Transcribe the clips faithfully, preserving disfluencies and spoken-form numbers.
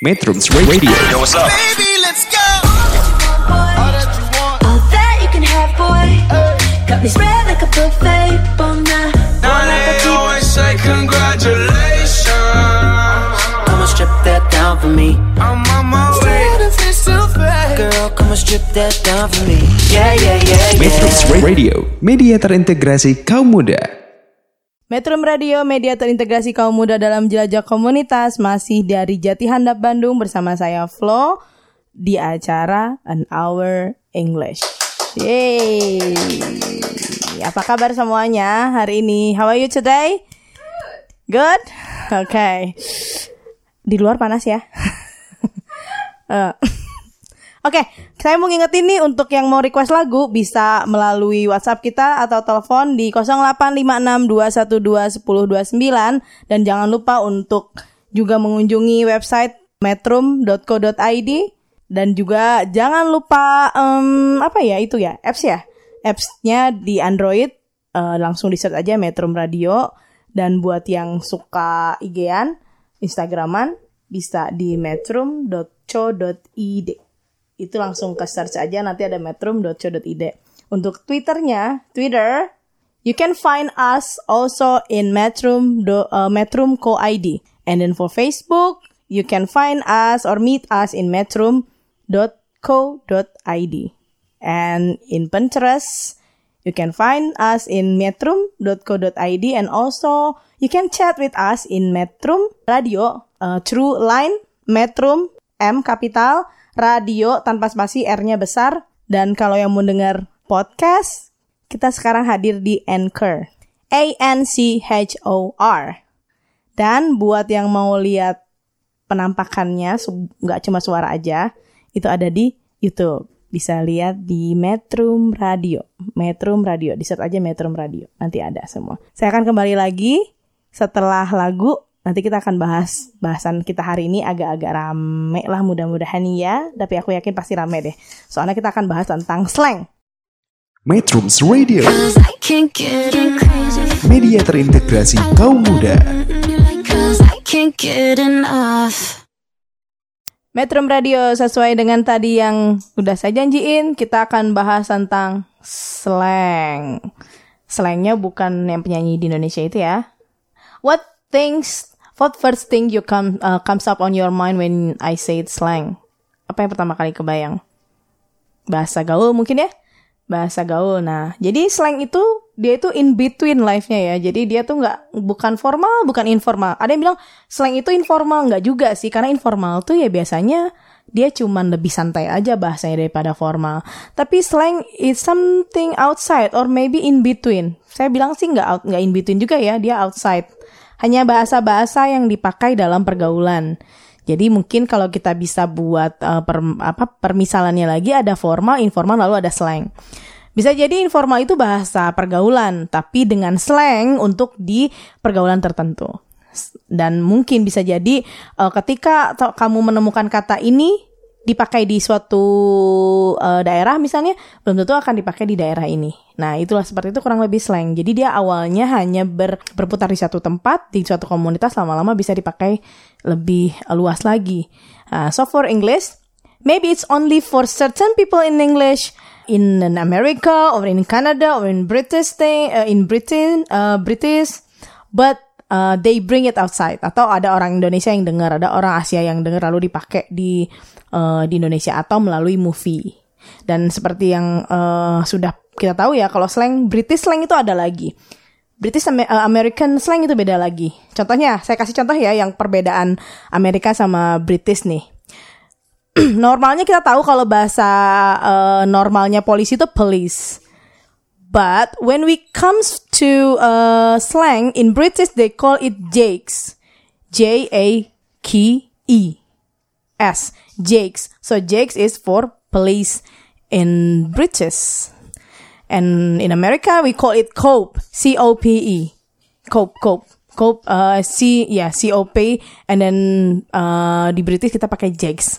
Metrum Radio. Yo, what's up? Baby, let's go. All that you want, all that you can have, boy. Got me spread like a buffet, bon night. Now they always say congratulations. Come and strip that down for me. I'm on my way. Girl, come and strip that down for me. Yeah, yeah, yeah, yeah. Metrum Radio, media terintegrasi kaum muda. Metrum Radio, media terintegrasi kaum muda dalam jelajah komunitas, masih dari Jati Handap Bandung bersama saya Flo di acara An Hour English. Yeay. Apa kabar semuanya hari ini? How are you today? Good? Oke. Okay. Di luar panas ya? uh. Oke, okay, saya mau ngingetin nih untuk yang mau request lagu bisa melalui WhatsApp kita atau telepon di nol delapan lima enam dua satu dua satu nol dua sembilan dan jangan lupa untuk juga mengunjungi website metrum dot co dot id dan juga jangan lupa um, apa ya itu ya apps ya apps-nya di Android uh, langsung di search aja Metrum Radio dan buat yang suka I G-an, Instagraman bisa di metrum dot co dot id. Itu langsung ke search aja, nanti ada metrum dot co dot id. Untuk Twitternya, Twitter, you can find us also in metrum do, uh, metrum co id. And then for Facebook, you can find us or meet us in metrum dot co dot id. And in Pinterest, you can find us in metrum dot co dot id. And also, you can chat with us in Metrum Radio uh, through line Metrum M Capital Radio tanpa spasi, R-nya besar. Dan kalau yang mau dengar podcast, kita sekarang hadir di Anchor, A N C H O R. Dan buat yang mau lihat penampakannya, nggak cuma suara aja, itu ada di YouTube. Bisa lihat di Metrum Radio, Metrum Radio, di search aja Metrum Radio, nanti ada semua. Saya akan kembali lagi setelah lagu. Nanti kita akan bahas bahasan kita hari ini agak-agak rame lah, mudah-mudahan ya. Tapi aku yakin pasti rame deh, soalnya kita akan bahas tentang slang. Metrum Radio, media terintegrasi kaum muda. Metrum Radio, sesuai dengan tadi yang udah saya janjiin, kita akan bahas tentang slang. Slangnya bukan yang penyanyi di Indonesia itu ya. What things? What first thing you come uh, comes up on your mind when I say slang? Apa yang pertama kali kebayang? Bahasa gaul mungkin ya? Bahasa gaul. Nah, jadi slang itu dia itu in between life-nya ya. Jadi dia tuh nggak, bukan formal, bukan informal. Ada yang bilang slang itu informal, nggak juga sih, karena informal tuh ya biasanya dia cuman lebih santai aja bahasanya daripada formal. Tapi slang is something outside or maybe in between. Saya bilang sih nggak out, nggak in between juga ya, dia outside. Hanya bahasa-bahasa yang dipakai dalam pergaulan. Jadi mungkin kalau kita bisa buat uh, per, apa, permisalannya lagi, ada formal, informal, lalu ada slang. Bisa jadi informal itu bahasa pergaulan, tapi dengan slang untuk di pergaulan tertentu. Dan mungkin bisa jadi uh, ketika to- kamu menemukan kata ini dipakai di suatu uh, daerah misalnya, belum tentu akan dipakai di daerah ini. Nah, itulah seperti itu kurang lebih slang. Jadi dia awalnya hanya ber, berputar di satu tempat, di suatu komunitas, lama-lama bisa dipakai lebih luas lagi. Uh, so for English, maybe it's only for certain people in English, in America or in Canada or in British thing, uh, in Britain, uh, British, but Uh, they bring it outside. Atau ada orang Indonesia yang dengar, ada orang Asia yang dengar lalu dipakai di uh, di Indonesia atau melalui movie. Dan seperti yang uh, sudah kita tahu ya, kalau slang, British slang itu ada lagi, British American slang itu beda lagi. Contohnya, saya kasih contoh ya, yang perbedaan Amerika sama British nih. Normalnya kita tahu kalau bahasa uh, normalnya polisi itu police. But when we comes to uh, slang in British, they call it jakes, J A K E S, jakes. So jakes is for police in British, and in America we call it cope, C O P E, cope, cope, cope. Uh, C, yeah, C O P, and then uh, di British kita pakai jakes.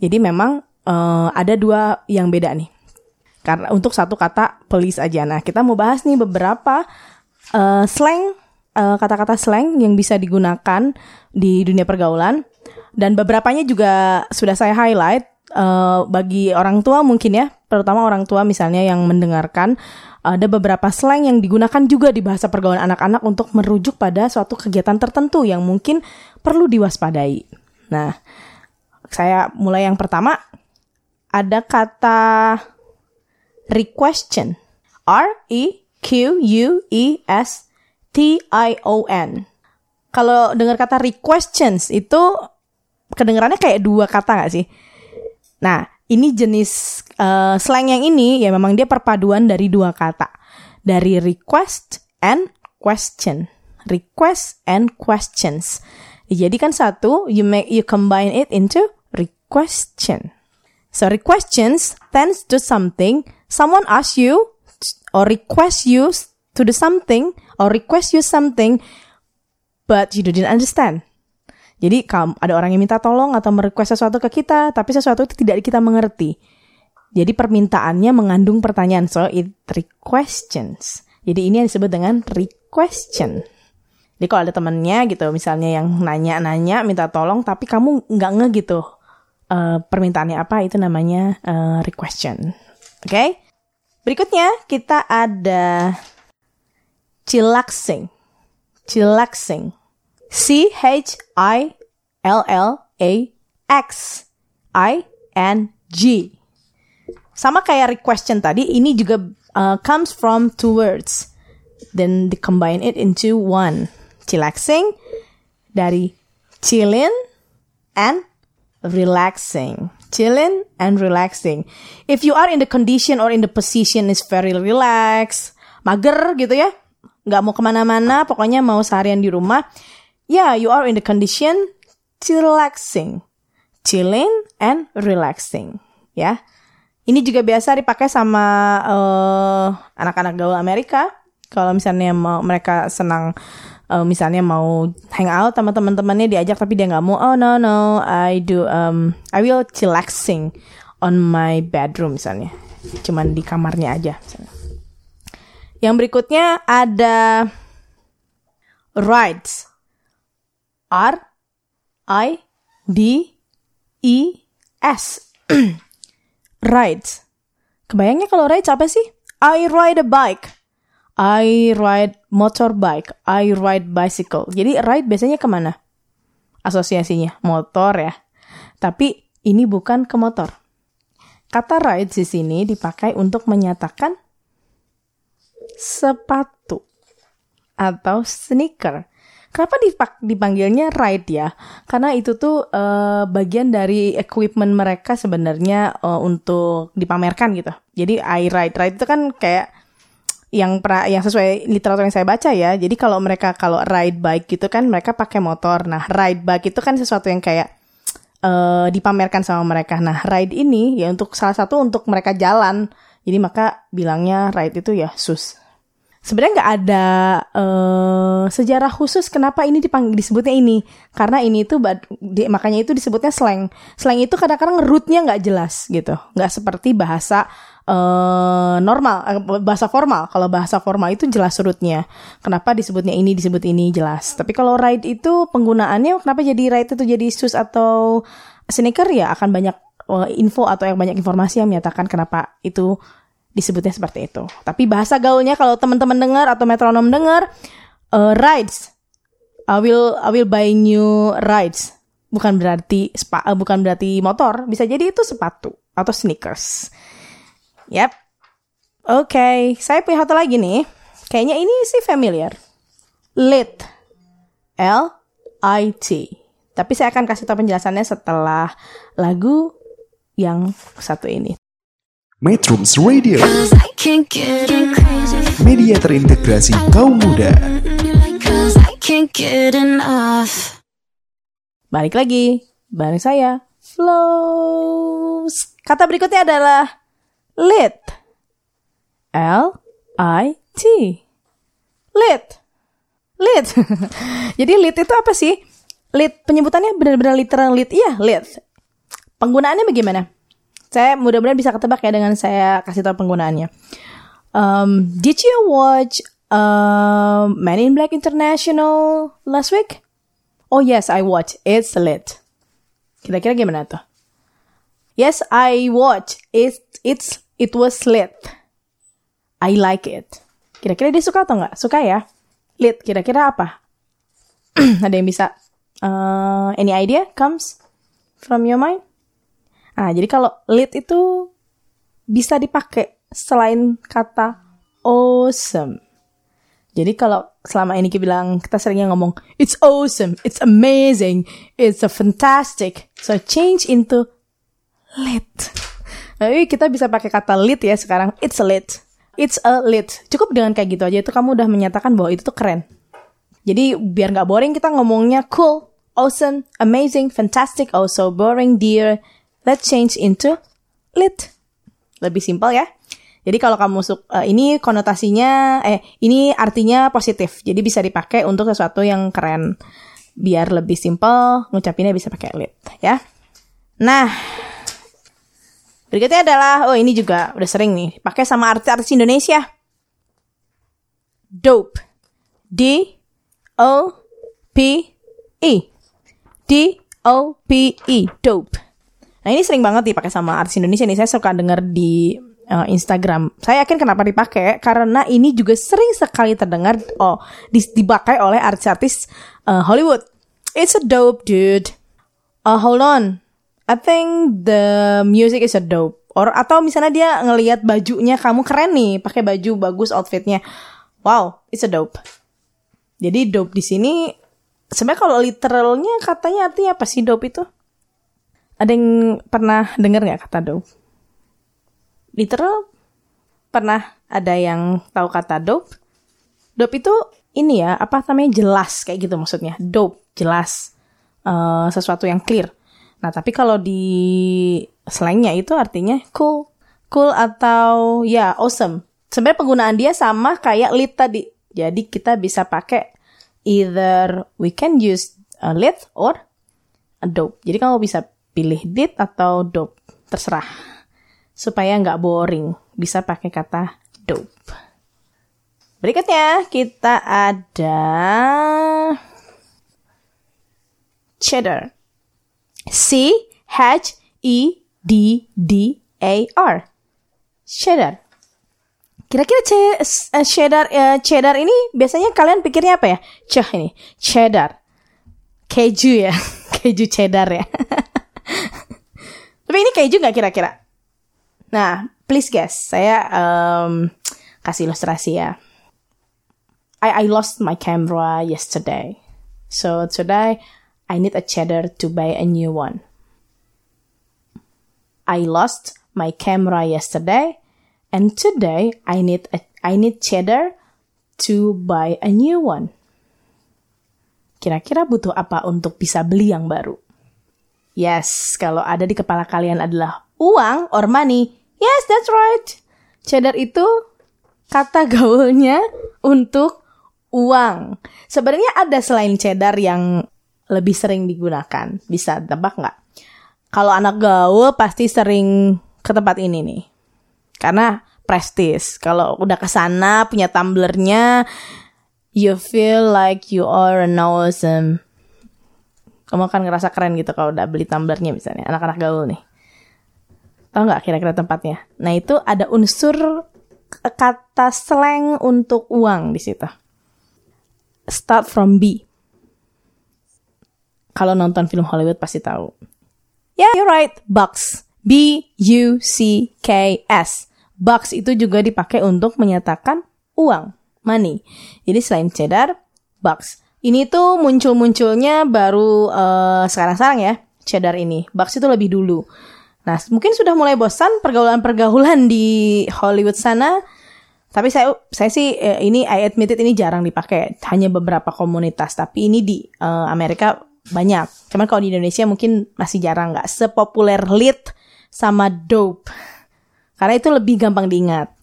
Jadi memang uh, ada dua yang beda nih. Karena untuk satu kata police aja. Nah, kita mau bahas nih beberapa uh, slang, uh, kata-kata slang yang bisa digunakan di dunia pergaulan. Dan beberapanya juga sudah saya highlight. Uh, bagi orang tua mungkin ya, terutama orang tua misalnya yang mendengarkan, ada beberapa slang yang digunakan juga di bahasa pergaulan anak-anak untuk merujuk pada suatu kegiatan tertentu yang mungkin perlu diwaspadai. Nah, saya mulai yang pertama. Ada kata requestion, R E Q U E S T I O N. Kalau dengar kata requestions itu kedengarannya kayak dua kata gak sih? Nah, ini jenis uh, slang yang ini ya memang dia perpaduan dari dua kata. Dari request and question. Request and questions. Dijadikan satu, you make you combine it into requestion. So, requestions tends to something. Someone asks you or requests you to do something or requests you something but you didn't understand. Jadi ada orang yang minta tolong atau merequest sesuatu ke kita, tapi sesuatu itu tidak kita mengerti. Jadi permintaannya mengandung pertanyaan, so it requestions. Jadi ini yang disebut dengan requestion. Jadi kalau ada temannya gitu, misalnya yang nanya-nanya, minta tolong, tapi kamu nggak nge gitu uh, permintaannya apa, itu namanya uh, requestion. Oke? Okay? Berikutnya kita ada chillaxing. Chillaxing. C H I L L A X I N G. Sama kayak requestion tadi, ini juga uh, comes from two words. Then they combine it into one. Chillaxing dari chillin and relaxing. Chillin and relaxing. If you are in the condition or in the position is very relaxed, mager gitu ya, nggak mau kemana-mana, pokoknya mau seharian di rumah. Yeah, you are in the condition chillaxing, chilling and relaxing. Ya, ini juga biasa dipakai sama uh, anak-anak gaul Amerika. Kalau misalnya mau, mereka senang, uh, misalnya mau hang out sama teman-temannya diajak, tapi dia nggak mau. Oh no no, I do. Um, I will chillaxing on my bedroom misalnya, cuman di kamarnya aja. Misalnya. Yang berikutnya ada rides. R I D E S. Rides. Kebayangnya kalau rides apa sih? I ride a bike. I ride motorbike. I ride bicycle. Jadi ride biasanya kemana? Asosiasinya motor ya. Tapi ini bukan ke motor. Kata rides di sini dipakai untuk menyatakan sepatu atau sneaker. Kenapa dipanggilnya ride ya? Karena itu tuh uh, bagian dari equipment mereka sebenarnya uh, untuk dipamerkan gitu. Jadi I ride, ride itu kan kayak yang pra, yang sesuai literatur yang saya baca ya. Jadi kalau mereka kalau ride bike gitu kan mereka pakai motor. Nah ride bike itu kan sesuatu yang kayak uh, dipamerkan sama mereka. Nah ride ini ya untuk salah satu untuk mereka jalan. Jadi maka bilangnya ride itu ya sus. Sebenarnya nggak ada uh, sejarah khusus kenapa ini dipang- disebutnya ini. Karena ini itu, bad- di- makanya itu disebutnya slang. Slang itu kadang-kadang rootnya nggak jelas gitu. Nggak seperti bahasa uh, normal, bahasa formal. Kalau bahasa formal itu jelas rootnya. Kenapa disebutnya ini, disebut ini jelas. Tapi kalau ride itu penggunaannya kenapa jadi ride itu jadi sus atau sneaker ya akan banyak uh, info atau yang banyak informasi yang menyatakan kenapa itu disebutnya seperti itu. Tapi bahasa gaulnya kalau teman-teman dengar atau metronom dengar uh, rides, I will I will buy new rides. Bukan berarti spa, uh, bukan berarti motor. Bisa jadi itu sepatu atau sneakers. Yap. Oke, okay. Saya punya satu lagi nih. Kayaknya ini sih familiar. Lit, L I T. Tapi saya akan kasih tahu penjelasannya setelah lagu yang satu ini. Metrum Radio, media terintegrasi kaum muda. Balik lagi, bareng saya, Flo. Kata berikutnya adalah lit, L I T, lit, lit. Jadi lit itu apa sih? Lit, penyebutannya benar-benar literal lit, iya lit. Penggunaannya bagaimana? Saya mudah-mudahan bisa ketebak ya dengan saya kasih tahu penggunaannya. Um, did you watch uh, Men in Black International last week? Oh yes, I watched. It's lit. Kira-kira gimana tuh? Yes, I watch. It, it's, it was lit. I like it. Kira-kira dia suka atau nggak? Suka ya? Lit, kira-kira apa? Ada yang bisa? Uh, any idea comes from your mind? Nah, jadi kalau lit itu bisa dipakai selain kata awesome. Jadi kalau selama ini kita bilang, kita seringnya ngomong, it's awesome, it's amazing, it's a fantastic. So change into lit. Nah, kita bisa pakai kata lit ya sekarang. It's a lit. It's a lit. Cukup dengan kayak gitu aja, itu kamu udah menyatakan bahwa itu tuh keren. Jadi biar gak boring kita ngomongnya cool, awesome, amazing, fantastic, also boring, dear. Let's change into lit. Lebih simpel ya. Jadi kalau kamu suka, ini konotasinya, eh ini artinya positif. Jadi bisa dipakai untuk sesuatu yang keren. Biar lebih simpel, ngucapinnya bisa pakai lit, ya. Nah, berikutnya adalah, oh ini juga udah sering nih, pakai sama artis-artis Indonesia. Dope. D O P E. D O P E. Dope. Nah ini sering banget dipakai sama artis Indonesia nih. Saya suka denger di Instagram. Saya yakin kenapa dipakai karena ini juga sering sekali terdengar oh dipakai oleh artis-artis uh, Hollywood. It's a dope dude. Uh, hold on, I think the music is a dope. Or atau misalnya dia ngelihat bajunya kamu keren nih, pakai baju bagus outfitnya. Wow, it's a dope. Jadi dope di sini sebenarnya kalau literalnya katanya artinya apa sih dope itu? Ada yang pernah dengar nggak kata dope? Literal, pernah ada yang tahu kata dope? Dope itu ini ya, apa namanya, jelas kayak gitu maksudnya. Dope, jelas. Uh, sesuatu yang clear. Nah, tapi kalau di slangnya itu artinya cool. Cool atau ya, awesome. Sebenarnya penggunaan dia sama kayak lit tadi. Jadi kita bisa pakai either we can use a lit or a dope. Jadi kamu bisa pilih lit atau dope. Terserah. Supaya nggak boring, bisa pakai kata dope. Berikutnya kita ada cheddar. C H E D D A R. Cheddar. Kira-kira c- uh, cheddar, uh, cheddar ini biasanya kalian pikirnya apa ya? Ceh ini, cheddar. Keju ya, keju cheddar ya. Tapi ini keju nggak kira-kira? Nah, please guess. Saya um, kasih ilustrasi ya. I I lost my camera yesterday. So today I need a cheddar to buy a new one. I lost my camera yesterday and today I need a, I need cheddar to buy a new one. Kira-kira butuh apa untuk bisa beli yang baru? Yes, kalau ada di kepala kalian adalah uang or money. Yes, that's right. Cheddar itu kata gaulnya untuk uang. Sebenarnya ada selain cheddar yang lebih sering digunakan. Bisa tebak nggak? Kalau anak gaul pasti sering ke tempat ini nih. Karena prestis. Kalau udah kesana punya tumblernya, you feel like you are an awesome. Kamu akan ngerasa keren gitu kalau udah beli tumblernya misalnya. Anak-anak gaul nih. Tahu nggak kira-kira tempatnya? Nah itu ada unsur kata slang untuk uang di situ. Start from B. Kalau nonton film Hollywood pasti tahu. Yeah, you're right. Bucks. B U C K S. Bucks itu juga dipakai untuk menyatakan uang. Money. Jadi selain cheddar, bucks. Ini tuh muncul-munculnya baru uh, sekarang-sekarang ya, cheddar ini. Bucks itu lebih dulu. Nah, mungkin sudah mulai bosan pergaulan-pergaulan di Hollywood sana. Tapi saya saya sih ini, I admit it, ini jarang dipakai. Hanya beberapa komunitas. Tapi ini di uh, Amerika banyak. Cuman kalau di Indonesia mungkin masih jarang, nggak sepopuler lit sama dope. Karena itu lebih gampang diingat.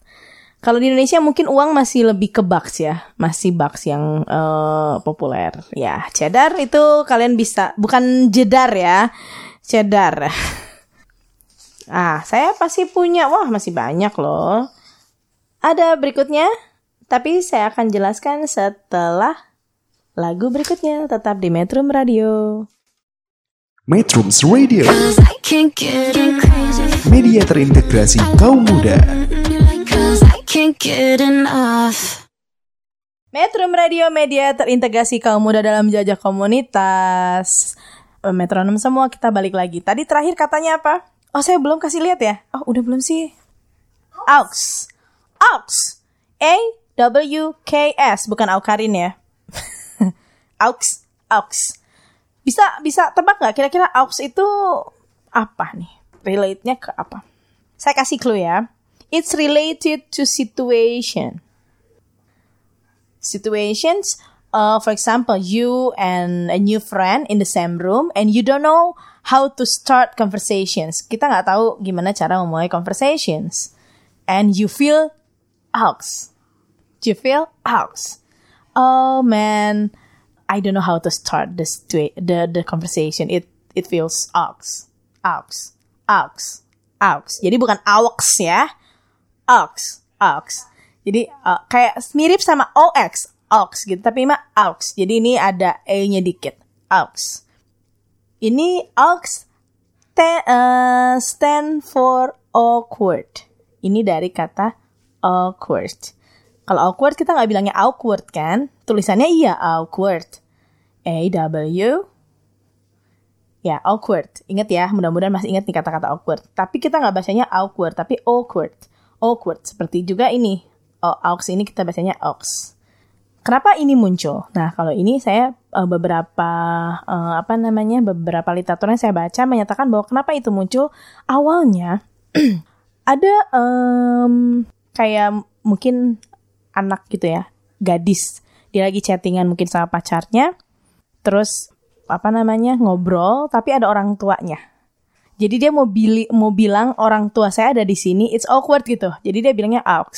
Kalau di Indonesia mungkin uang masih lebih ke bucks ya. Masih bucks yang uh, populer. Ya, cheddar itu kalian bisa. Bukan jedar ya. Cheddar. Ah, saya pasti punya. Wah, masih banyak loh. Ada berikutnya. Tapi saya akan jelaskan setelah lagu berikutnya. Tetap di Metrum Radio. Metrum Radio, media terintegrasi kaum muda. Metrum Radio, media terintegrasi kaum muda dalam jajah komunitas. Metronom semua, kita balik lagi. Tadi terakhir katanya apa? Oh, saya belum kasih lihat ya. Oh, udah belum sih? Aux, aux, A W K S, bukan Aukarin ya. Aux, aux. Bisa bisa tebak nggak kira-kira aux itu apa nih? Relate-nya ke apa? Saya kasih clue ya. It's related to situation. Situations, uh, for example, you and a new friend in the same room and you don't know how to start conversations. Kita nggak tahu gimana cara memulai conversations. And you feel aux. You feel aux. Oh man. I don't know how to start the situa- the the conversation. It it feels aux, aux, aux, aux. Jadi bukan aux ya, aux, aux. Jadi uh, kayak mirip sama ox, aux gitu. Tapi mah aux. Jadi ini ada e-nya dikit, aux. Ini aux te- uh, stand for awkward. Ini dari kata awkward. Kalau awkward kita nggak bilangnya awkward kan? Tulisannya iya awkward. A W. Ya awkward. Ingat ya, mudah-mudahan masih ingat nih kata-kata awkward. Tapi kita nggak bacanya awkward, tapi awkward. Awkward. Seperti juga ini. Oh, aux ini kita bacanya aux. Kenapa ini muncul? Nah, kalau ini saya beberapa apa namanya beberapa literaturnya saya baca menyatakan bahwa kenapa itu muncul awalnya ada um, kayak mungkin anak gitu ya, gadis. Dia lagi chattingan mungkin sama pacarnya. Terus apa namanya ngobrol, tapi ada orang tuanya. Jadi dia mau bili, mau bilang orang tua saya ada di sini. It's awkward gitu. Jadi dia bilangnya aux.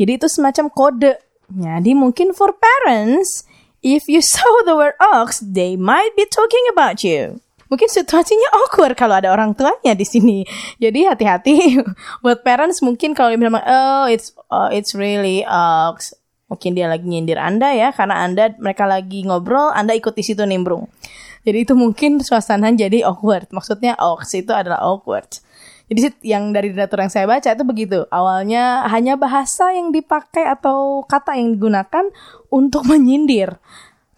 Jadi itu semacam kode. Jadi mungkin for parents, if you saw the word aux, they might be talking about you. Mungkin situasinya awkward kalau ada orang tuanya di sini. Jadi hati-hati buat parents mungkin kalau dia bilang oh it's oh, it's really aux. Mungkin dia lagi nyindir Anda ya, karena Anda mereka lagi ngobrol, Anda ikut di situ nimbrung. Jadi itu mungkin suasana jadi awkward. Maksudnya aux itu adalah awkward. Jadi yang dari literatur yang saya baca itu begitu. Awalnya hanya bahasa yang dipakai atau kata yang digunakan untuk menyindir.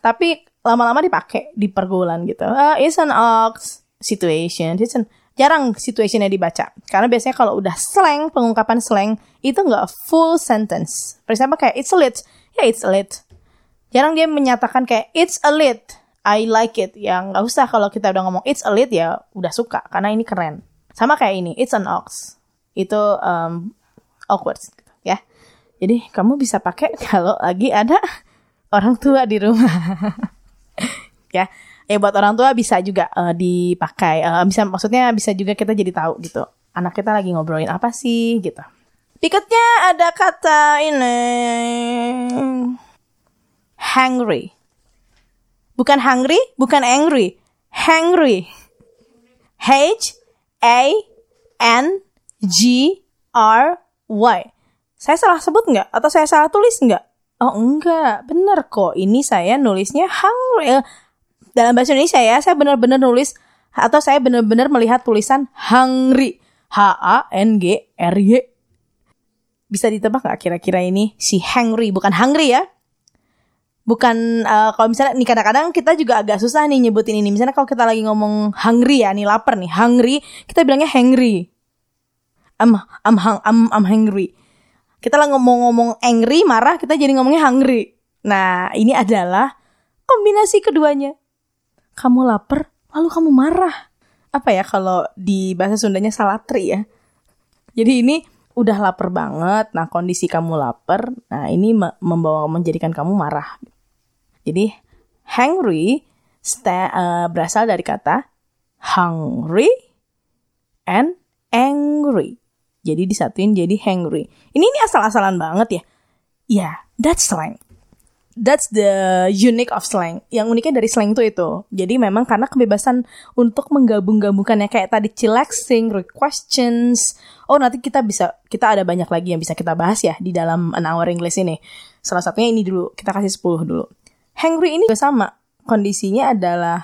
Tapi lama-lama dipakai di pergaulan gitu. Uh, it's an aux situation. It's an... Jarang situation yang dibaca. Karena biasanya kalau udah slang, pengungkapan slang, itu nggak full sentence. For example kayak, it's a lit. Ya, yeah, it's a lit. Jarang dia menyatakan kayak, it's a lit. I like it. Ya, nggak usah kalau kita udah ngomong, it's a lit, ya udah suka. Karena ini keren. Sama kayak ini, it's an aux. Itu um, awkward. Gitu, ya. Jadi, kamu bisa pakai kalau lagi ada orang tua di rumah. Ya. Ya buat orang tua bisa juga uh, dipakai, uh, bisa maksudnya bisa juga kita jadi tahu gitu. Anak kita lagi ngobrolin apa sih gitu. Piketnya ada kata ini hangry. Bukan hungry, bukan angry. Hangry. H A N G R Y. Saya salah sebut enggak atau saya salah tulis enggak? Oh, enggak. Bener kok. Ini saya nulisnya hungry. Dalam bahasa Indonesia ya, saya benar-benar nulis atau saya benar-benar melihat tulisan hungry, H A N G R Y. Bisa ditebak nggak kira-kira ini si hungry, bukan hungry ya? Bukan uh, kalau misalnya nih kadang-kadang kita juga agak susah nih nyebutin ini. Misalnya kalau kita lagi ngomong hungry ya, nih lapar nih, hungry, kita bilangnya hangry. I'm I'm hung, I'm I'm hungry. Kita lagi ngomong-ngomong angry, marah, kita jadi ngomongnya hungry. Nah, ini adalah kombinasi keduanya. Kamu lapar, lalu kamu marah. Apa ya kalau di bahasa Sundanya salatri ya. Jadi ini udah lapar banget. Nah kondisi kamu lapar, nah ini membawa menjadikan kamu marah. Jadi hangry sta- uh, berasal dari kata hungry and angry. Jadi disatuin jadi hangry. Ini ini asal-asalan banget ya. Ya, yeah, that's slang. That's the unique of slang. Yang uniknya dari slang itu itu. Jadi memang karena kebebasan untuk menggabung-gabungkannya kayak tadi chillaxing, requestions. Oh nanti kita bisa, kita ada banyak lagi yang bisa kita bahas ya di dalam an hour English ini. Salah satunya ini dulu, kita kasih sepuluh dulu. Hangry ini juga sama. Kondisinya adalah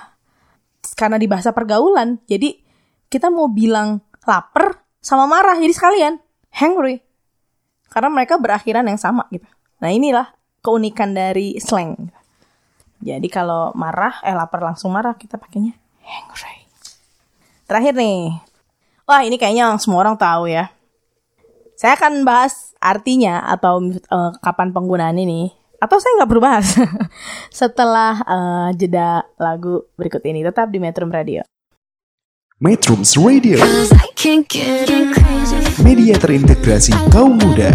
karena di bahasa pergaulan. Jadi kita mau bilang lapar sama marah, jadi sekalian hangry. Karena mereka berakhiran yang sama gitu. Nah inilah keunikan dari slang. Jadi kalau marah, eh lapar langsung marah, kita pakainya hangry. Terakhir nih. Wah, ini kayaknya semua orang tahu ya. Saya akan bahas artinya atau uh, kapan penggunaan ini. Atau saya nggak perlu bahas. Setelah uh, jeda lagu berikut ini. Tetap di Metrum Radio. Metrum Radio, media terintegrasi kaum muda.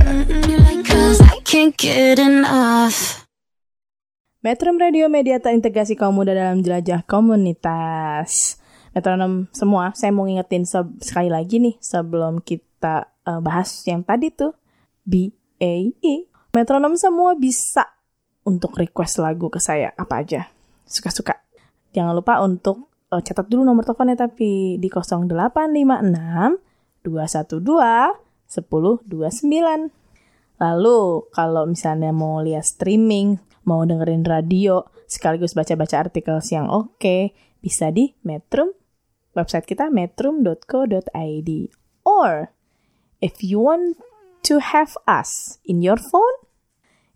Metrum Radio, media terintegrasi kaum muda dalam jelajah komunitas. Metronom semua, saya mau ngingetin se- sekali lagi nih sebelum kita uh, bahas yang tadi tuh B A E. Metronom semua bisa untuk request lagu ke saya, apa aja, suka-suka. Jangan lupa untuk uh, catat dulu nomor teleponnya tapi di nol delapan lima enam dua satu dua satu nol dua sembilan. Lalu kalau misalnya mau lihat streaming, mau dengerin radio, sekaligus baca-baca artikel yang oke, okay, bisa di Metrum, website kita metrum dot co dot id. Or, if you want to have us in your phone,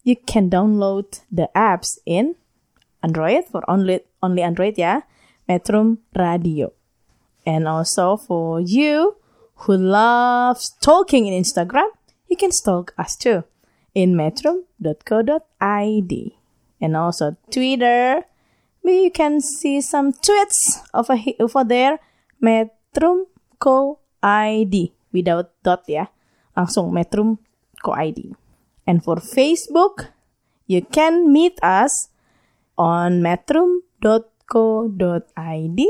you can download the apps in Android, for only, only Android ya, Metrum Radio. And also for you who loves stalking in Instagram, you can stalk us too in metrum dot co dot id. And also Twitter, you can see some tweets over, here, over there, metrum dot co dot id, without dot ya, langsung metrum dot co dot id. And for Facebook, you can meet us on metrum dot co dot id.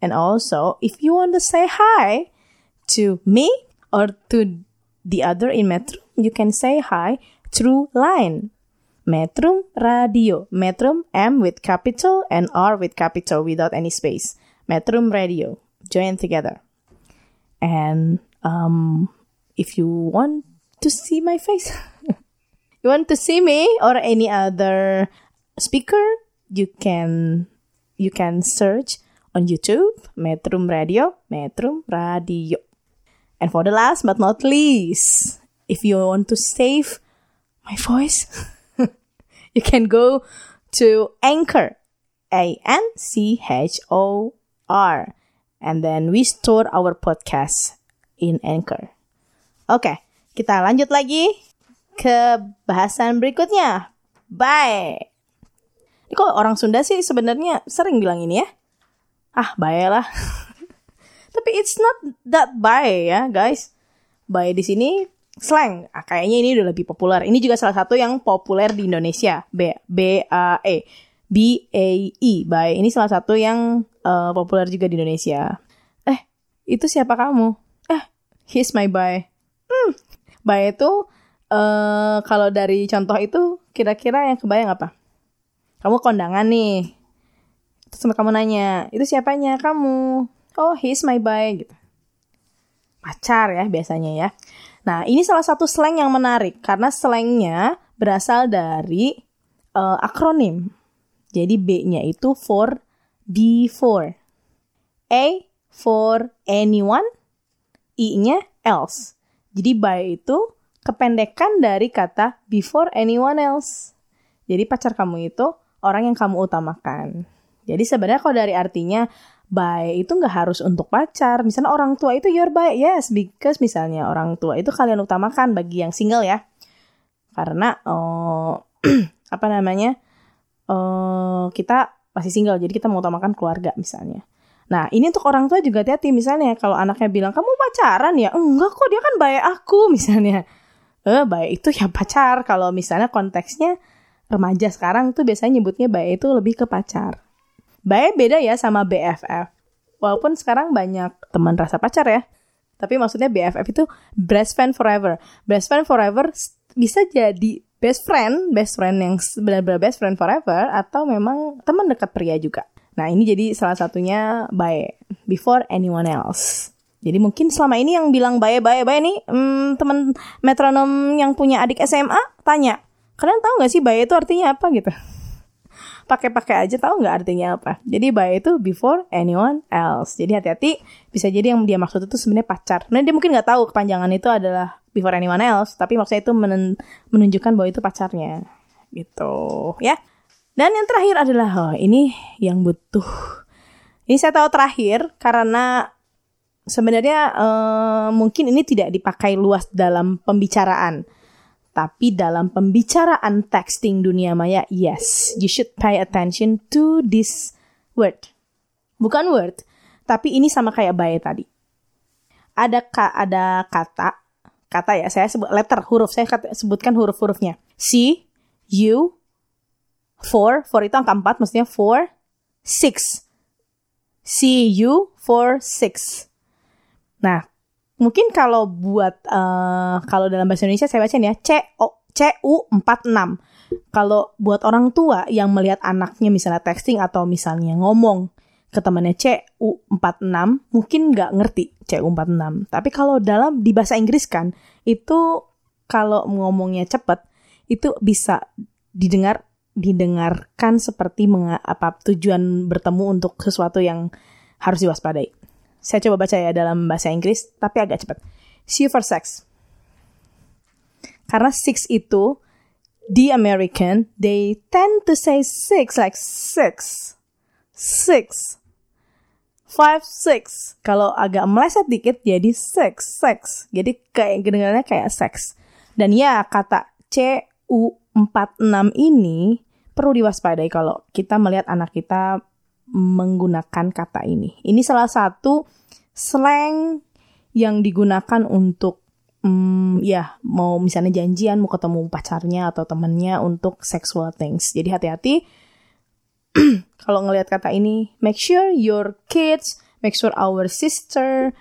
And also, if you want to say hi to me or to the other in Metrum, you can say hi through LINE. Metrum Radio, Metrum M with capital and R with capital without any space. Metrum Radio, join together. And um, if you want to see my face, you want to see me or any other speaker, you can you can search on YouTube, Metrum Radio, Metrum Radio. And for the last but not least, if you want to save my voice, you can go to Anchor, A N C H O R, and then we store our podcast in Anchor. Oke, okay, kita lanjut lagi ke bahasan berikutnya. Bye. Ini kok orang Sunda sih sebenarnya sering bilang ini ya. Ah, bye lah. Tapi it's not that bye ya, guys. Bye di sini slang, ah, kayaknya ini udah lebih populer. Ini juga salah satu yang populer di Indonesia. B B A E B A E. Bae. Ini salah satu yang uh, populer juga di Indonesia. Eh, itu siapa kamu? Eh, he's my bae. Hmm. Bae itu uh, kalau dari contoh itu kira-kira yang kebayang apa? Kamu kondangan nih. Terus kamu nanya, "Itu siapanya kamu?" "Oh, he's my bae." Gitu. Pacar ya biasanya ya. Nah, ini salah satu slang yang menarik karena slangnya berasal dari uh, akronim. Jadi B-nya itu for before, A for anyone, I-nya else. Jadi by itu kependekan dari kata before anyone else. Jadi pacar kamu itu orang yang kamu utamakan. Jadi sebenarnya kalau dari artinya bae itu nggak harus untuk pacar. Misalnya orang tua itu your bae. Yes, because misalnya orang tua itu kalian utamakan bagi yang single ya. Karena, oh, apa namanya, oh, kita masih single. Jadi kita mengutamakan keluarga misalnya. Nah, ini untuk orang tua juga hati-hati. Misalnya kalau anaknya bilang, kamu pacaran ya? Enggak kok, dia kan bae aku misalnya. Eh, bae itu ya pacar. Kalau misalnya konteksnya remaja sekarang tuh biasanya nyebutnya bae itu lebih ke pacar. Bae beda ya sama B F F. Walaupun sekarang banyak teman rasa pacar ya. Tapi maksudnya B F F itu best friend forever. Best friend forever bisa jadi best friend, best friend yang benar-benar best friend forever, atau memang teman dekat pria juga. Nah, ini jadi salah satunya bae, before anyone else. Jadi mungkin selama ini yang bilang bae bae bae nih, hmm, teman metronom yang punya adik S M A tanya, kalian tahu enggak sih bae itu artinya apa gitu? pakai-pakai aja, tahu nggak artinya apa. Jadi by itu before anyone else. Jadi hati-hati, bisa jadi yang dia maksud itu sebenarnya pacar. Nah dia mungkin nggak tahu kepanjangan itu adalah before anyone else, tapi maksudnya itu men- menunjukkan bahwa itu pacarnya, gitu ya. Dan yang terakhir adalah oh, ini yang butuh. Ini saya tahu terakhir karena sebenarnya eh, mungkin ini tidak dipakai luas dalam pembicaraan. Tapi dalam pembicaraan texting dunia maya, yes, you should pay attention to this word. Bukan word, tapi ini sama kayak bae tadi. Ada ka, ada kata, kata ya, saya sebut letter, huruf, saya sebutkan huruf-hurufnya. C, U, four, four itu angka empat, maksudnya four, six. C, U, four, six. Nah, mungkin kalau buat uh, kalau dalam bahasa Indonesia saya bacain ya C U empat enam. Kalau buat orang tua yang melihat anaknya misalnya texting atau misalnya ngomong ke temannya C U empat enam, mungkin nggak ngerti C U empat enam. Tapi kalau dalam di bahasa Inggris kan itu kalau ngomongnya cepat itu bisa didengar didengarkan seperti menga, apa tujuan bertemu untuk sesuatu yang harus diwaspadai. Saya coba baca ya dalam bahasa Inggris, tapi agak cepat. See you for sex. Karena six itu, the American, they tend to say six, like six. Six. Five, six. Kalau agak meleset dikit, jadi six, sex. Jadi kayak kedengarannya kayak sex. Dan ya, kata C U empat enam ini perlu diwaspadai kalau kita melihat anak kita menggunakan kata ini. Ini salah satu slang yang digunakan untuk mm, ya mau misalnya janjian, mau ketemu pacarnya atau temannya untuk sexual things. Jadi hati-hati kalau ngelihat kata ini. Make sure your kids, make sure our sister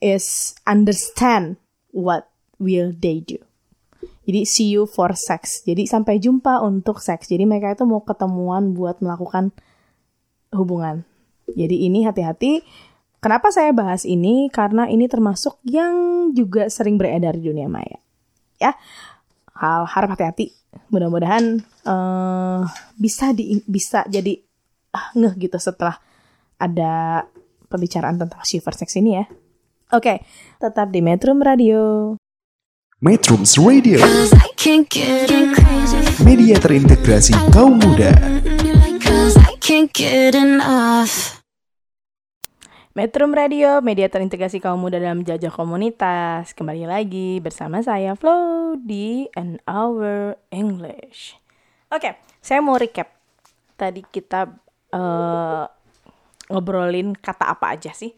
is understand what will they do. Jadi see you for sex. Jadi sampai jumpa untuk seks. Jadi mereka itu mau ketemuan buat melakukan hubungan. Jadi ini hati-hati. Kenapa saya bahas ini? Karena ini termasuk yang juga sering beredar di dunia maya. Ya, hal harap hati-hati. Mudah-mudahan uh, bisa di, bisa jadi uh, ngeh gitu setelah ada pembicaraan tentang shiver sex ini ya. Oke, okay. Tetap di Metrum Radio. Metrum Radio. Media terintegrasi kaum muda. Can't get enough. Metrum Radio, media terintegrasi kaum muda dalam jajah komunitas. Kembali lagi bersama saya Flo di An Hour English. Oke, okay, saya mau recap. Tadi kita uh, ngobrolin kata apa aja sih?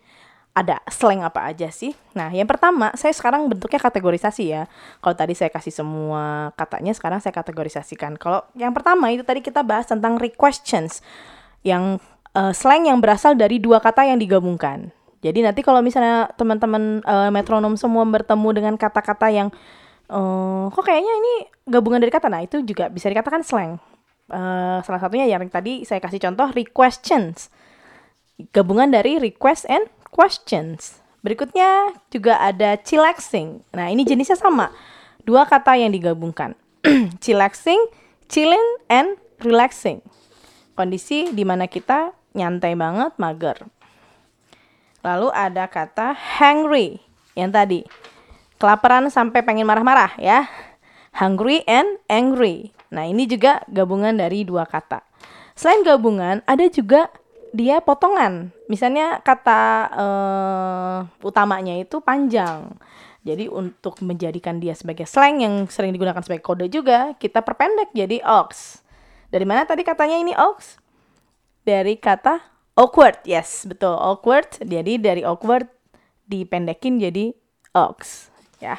Ada slang apa aja sih? Nah, yang pertama, saya sekarang bentuknya kategorisasi ya. Kalau tadi saya kasih semua katanya, sekarang saya kategorisasikan. Kalau yang pertama itu tadi kita bahas tentang requestions. Yang uh, slang yang berasal dari dua kata yang digabungkan. Jadi nanti kalau misalnya teman-teman uh, metronom semua bertemu dengan kata-kata yang uh, kok kayaknya ini gabungan dari kata, nah itu juga bisa dikatakan slang. Uh, salah satunya yang tadi saya kasih contoh requestions. Gabungan dari request and questions. Berikutnya juga ada chillaxing. Nah ini jenisnya sama, dua kata yang digabungkan. Chillaxing, chillin and relaxing. Kondisi di mana kita nyantai banget, mager. Lalu ada kata hangry, yang tadi kelaparan sampai pengen marah-marah ya. Hungry and angry. Nah ini juga gabungan dari dua kata. Selain gabungan, ada juga dia potongan. Misalnya kata uh, utamanya itu panjang. Jadi untuk menjadikan dia sebagai slang yang sering digunakan sebagai kode juga, kita perpendek jadi ox. Dari mana tadi katanya ini ox? Dari kata awkward. Yes, betul, awkward. Jadi dari awkward dipendekin jadi ox, ya.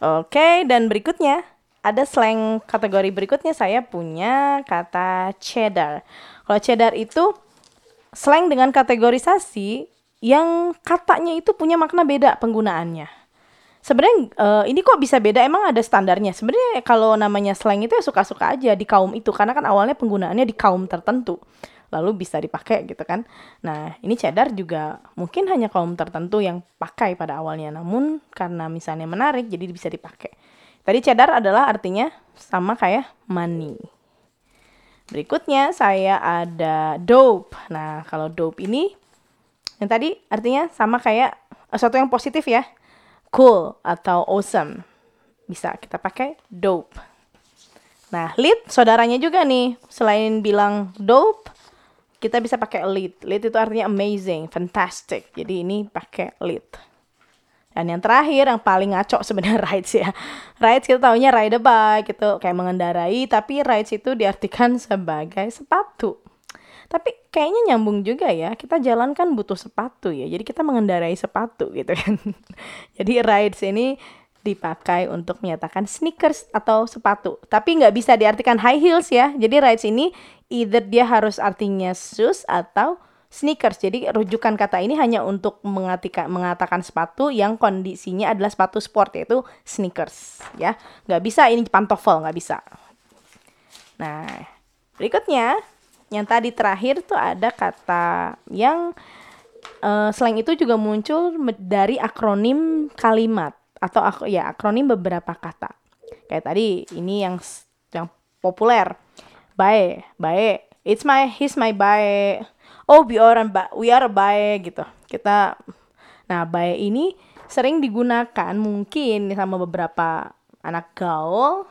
Oke, dan berikutnya ada slang kategori berikutnya, saya punya kata cheddar. Kalau cheddar itu slang dengan kategorisasi yang katanya itu punya makna beda penggunaannya. Sebenarnya uh, ini kok bisa beda? Emang ada standarnya? Sebenarnya kalau namanya slang itu ya suka-suka aja di kaum itu. Karena kan awalnya penggunaannya di kaum tertentu, lalu bisa dipakai gitu kan. Nah ini cheddar juga mungkin hanya kaum tertentu yang pakai pada awalnya. Namun karena misalnya menarik jadi bisa dipakai. Tadi cheddar adalah artinya sama kayak money. Berikutnya saya ada dope. Nah, kalau dope ini yang tadi artinya sama kayak sesuatu yang positif ya. Cool atau awesome. Bisa kita pakai dope. Nah, lit saudaranya juga nih. Selain bilang dope, kita bisa pakai lit. Lit itu artinya amazing, fantastic. Jadi ini pakai lit. Dan yang terakhir, yang paling ngaco sebenarnya rides ya. Rides kita taunya ride a bike gitu, kayak mengendarai. Tapi rides itu diartikan sebagai sepatu. Tapi kayaknya nyambung juga ya. Kita jalan kan butuh sepatu ya. Jadi kita mengendarai sepatu gitu kan. Jadi rides ini dipakai untuk menyatakan sneakers atau sepatu. Tapi nggak bisa diartikan high heels ya. Jadi rides ini either dia harus artinya shoes atau sneakers. Jadi rujukan kata ini hanya untuk mengatika, mengatakan sepatu yang kondisinya adalah sepatu sport, yaitu sneakers ya. Gak bisa ini pantofel, gak bisa. Nah, berikutnya yang tadi terakhir tuh ada kata yang uh, slang itu juga muncul dari akronim kalimat atau ak- ya akronim beberapa kata. Kayak tadi ini yang yang populer. Bae, bae. It's my he's my bae. Oh, we are, we are bae gitu. Kita, nah bae ini sering digunakan mungkin sama beberapa anak gaul,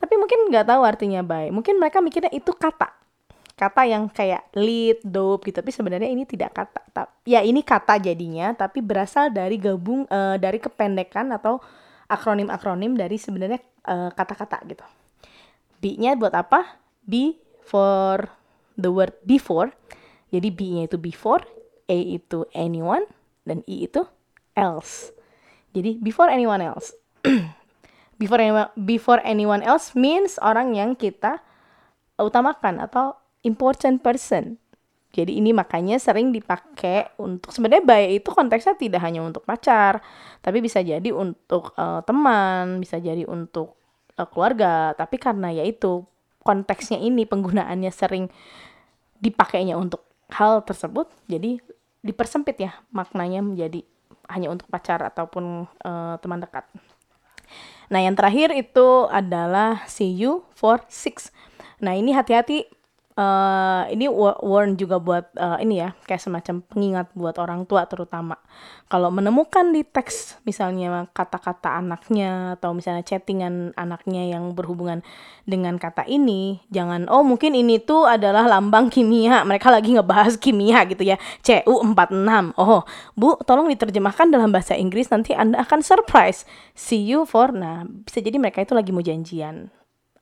tapi mungkin nggak tahu artinya bae. Mungkin mereka mikirnya itu kata, kata yang kayak lit, dope gitu. Tapi sebenarnya ini tidak kata. Ya ini kata jadinya, tapi berasal dari gabung uh, dari kependekan atau akronim-akronim dari sebenarnya uh, kata-kata gitu. B-nya buat apa? B for the word before. Jadi B-nya itu before, A itu anyone, dan E itu else. Jadi before anyone else. before, anyone, before anyone else means orang yang kita utamakan atau important person. Jadi ini makanya sering dipakai untuk, sebenarnya baik itu konteksnya tidak hanya untuk pacar, tapi bisa jadi untuk uh, teman, bisa jadi untuk uh, keluarga. Tapi karena yaitu konteksnya ini penggunaannya sering dipakainya untuk hal tersebut, jadi dipersempit ya maknanya menjadi hanya untuk pacar ataupun uh, teman dekat. Nah, yang terakhir itu adalah see you for six. Nah, ini hati-hati, uh, ini warn juga buat uh, ini ya, kayak semacam pengingat buat orang tua terutama. Kalau menemukan di teks misalnya kata-kata anaknya atau misalnya chattingan anaknya yang berhubungan dengan kata ini, jangan, oh mungkin ini tuh adalah lambang kimia, mereka lagi ngebahas kimia gitu ya, C U empat puluh enam. Oh, Bu, tolong diterjemahkan dalam bahasa Inggris, nanti Anda akan surprise. See you for, nah bisa jadi mereka itu lagi mau janjian.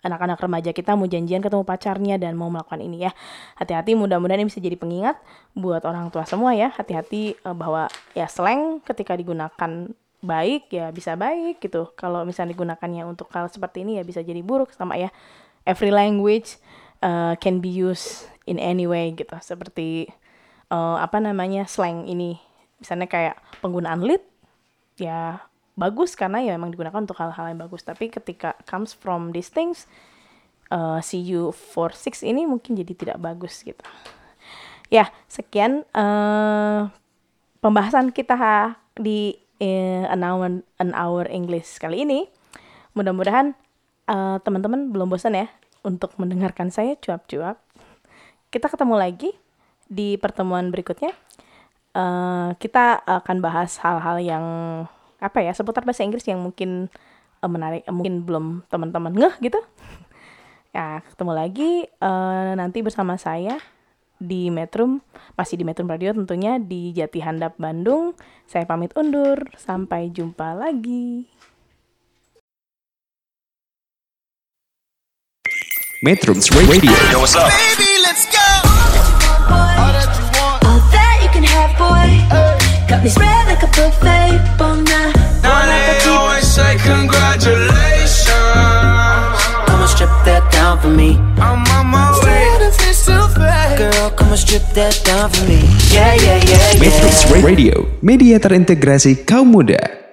Anak-anak remaja kita mau janjian ketemu pacarnya dan mau melakukan ini ya. Hati-hati, mudah-mudahan ini bisa jadi pengingat buat orang tua semua ya. Hati-hati bahwa ya slang ketika digunakan baik ya bisa baik gitu. Kalau misalnya digunakannya untuk hal seperti ini ya bisa jadi buruk sama ya. Every language uh, can be used in any way gitu. Seperti uh, apa namanya slang ini. Misalnya kayak penggunaan lit ya bagus karena ya memang digunakan untuk hal-hal yang bagus, tapi ketika comes from these things, uh, see you for six ini mungkin jadi tidak bagus gitu. Ya, sekian uh, pembahasan kita ha, di uh, an hour, an hour English kali ini. Mudah-mudahan uh, teman-teman belum bosan ya untuk mendengarkan saya cuap-cuap. Kita ketemu lagi di pertemuan berikutnya. Uh, kita akan bahas hal-hal yang apa ya, seputar bahasa Inggris yang mungkin uh, menarik, uh, mungkin belum teman-teman ngeh gitu. Ya, ketemu lagi uh, nanti bersama saya di Metrum, masih di Metrum Radio tentunya, di Jati Handap Bandung. Saya pamit undur, sampai jumpa lagi. Metrum Radio. Yo, what's up? Baby, let's go. All that you want. All that you can have, boy. Got me spread like a buffet, bon night. Say congratulations. Come and strip that down for me. I'm on my way. Girl, come and strip that down for me. Yeah, yeah, yeah, yeah. Metrum Radio, media terintegrasi kaum muda.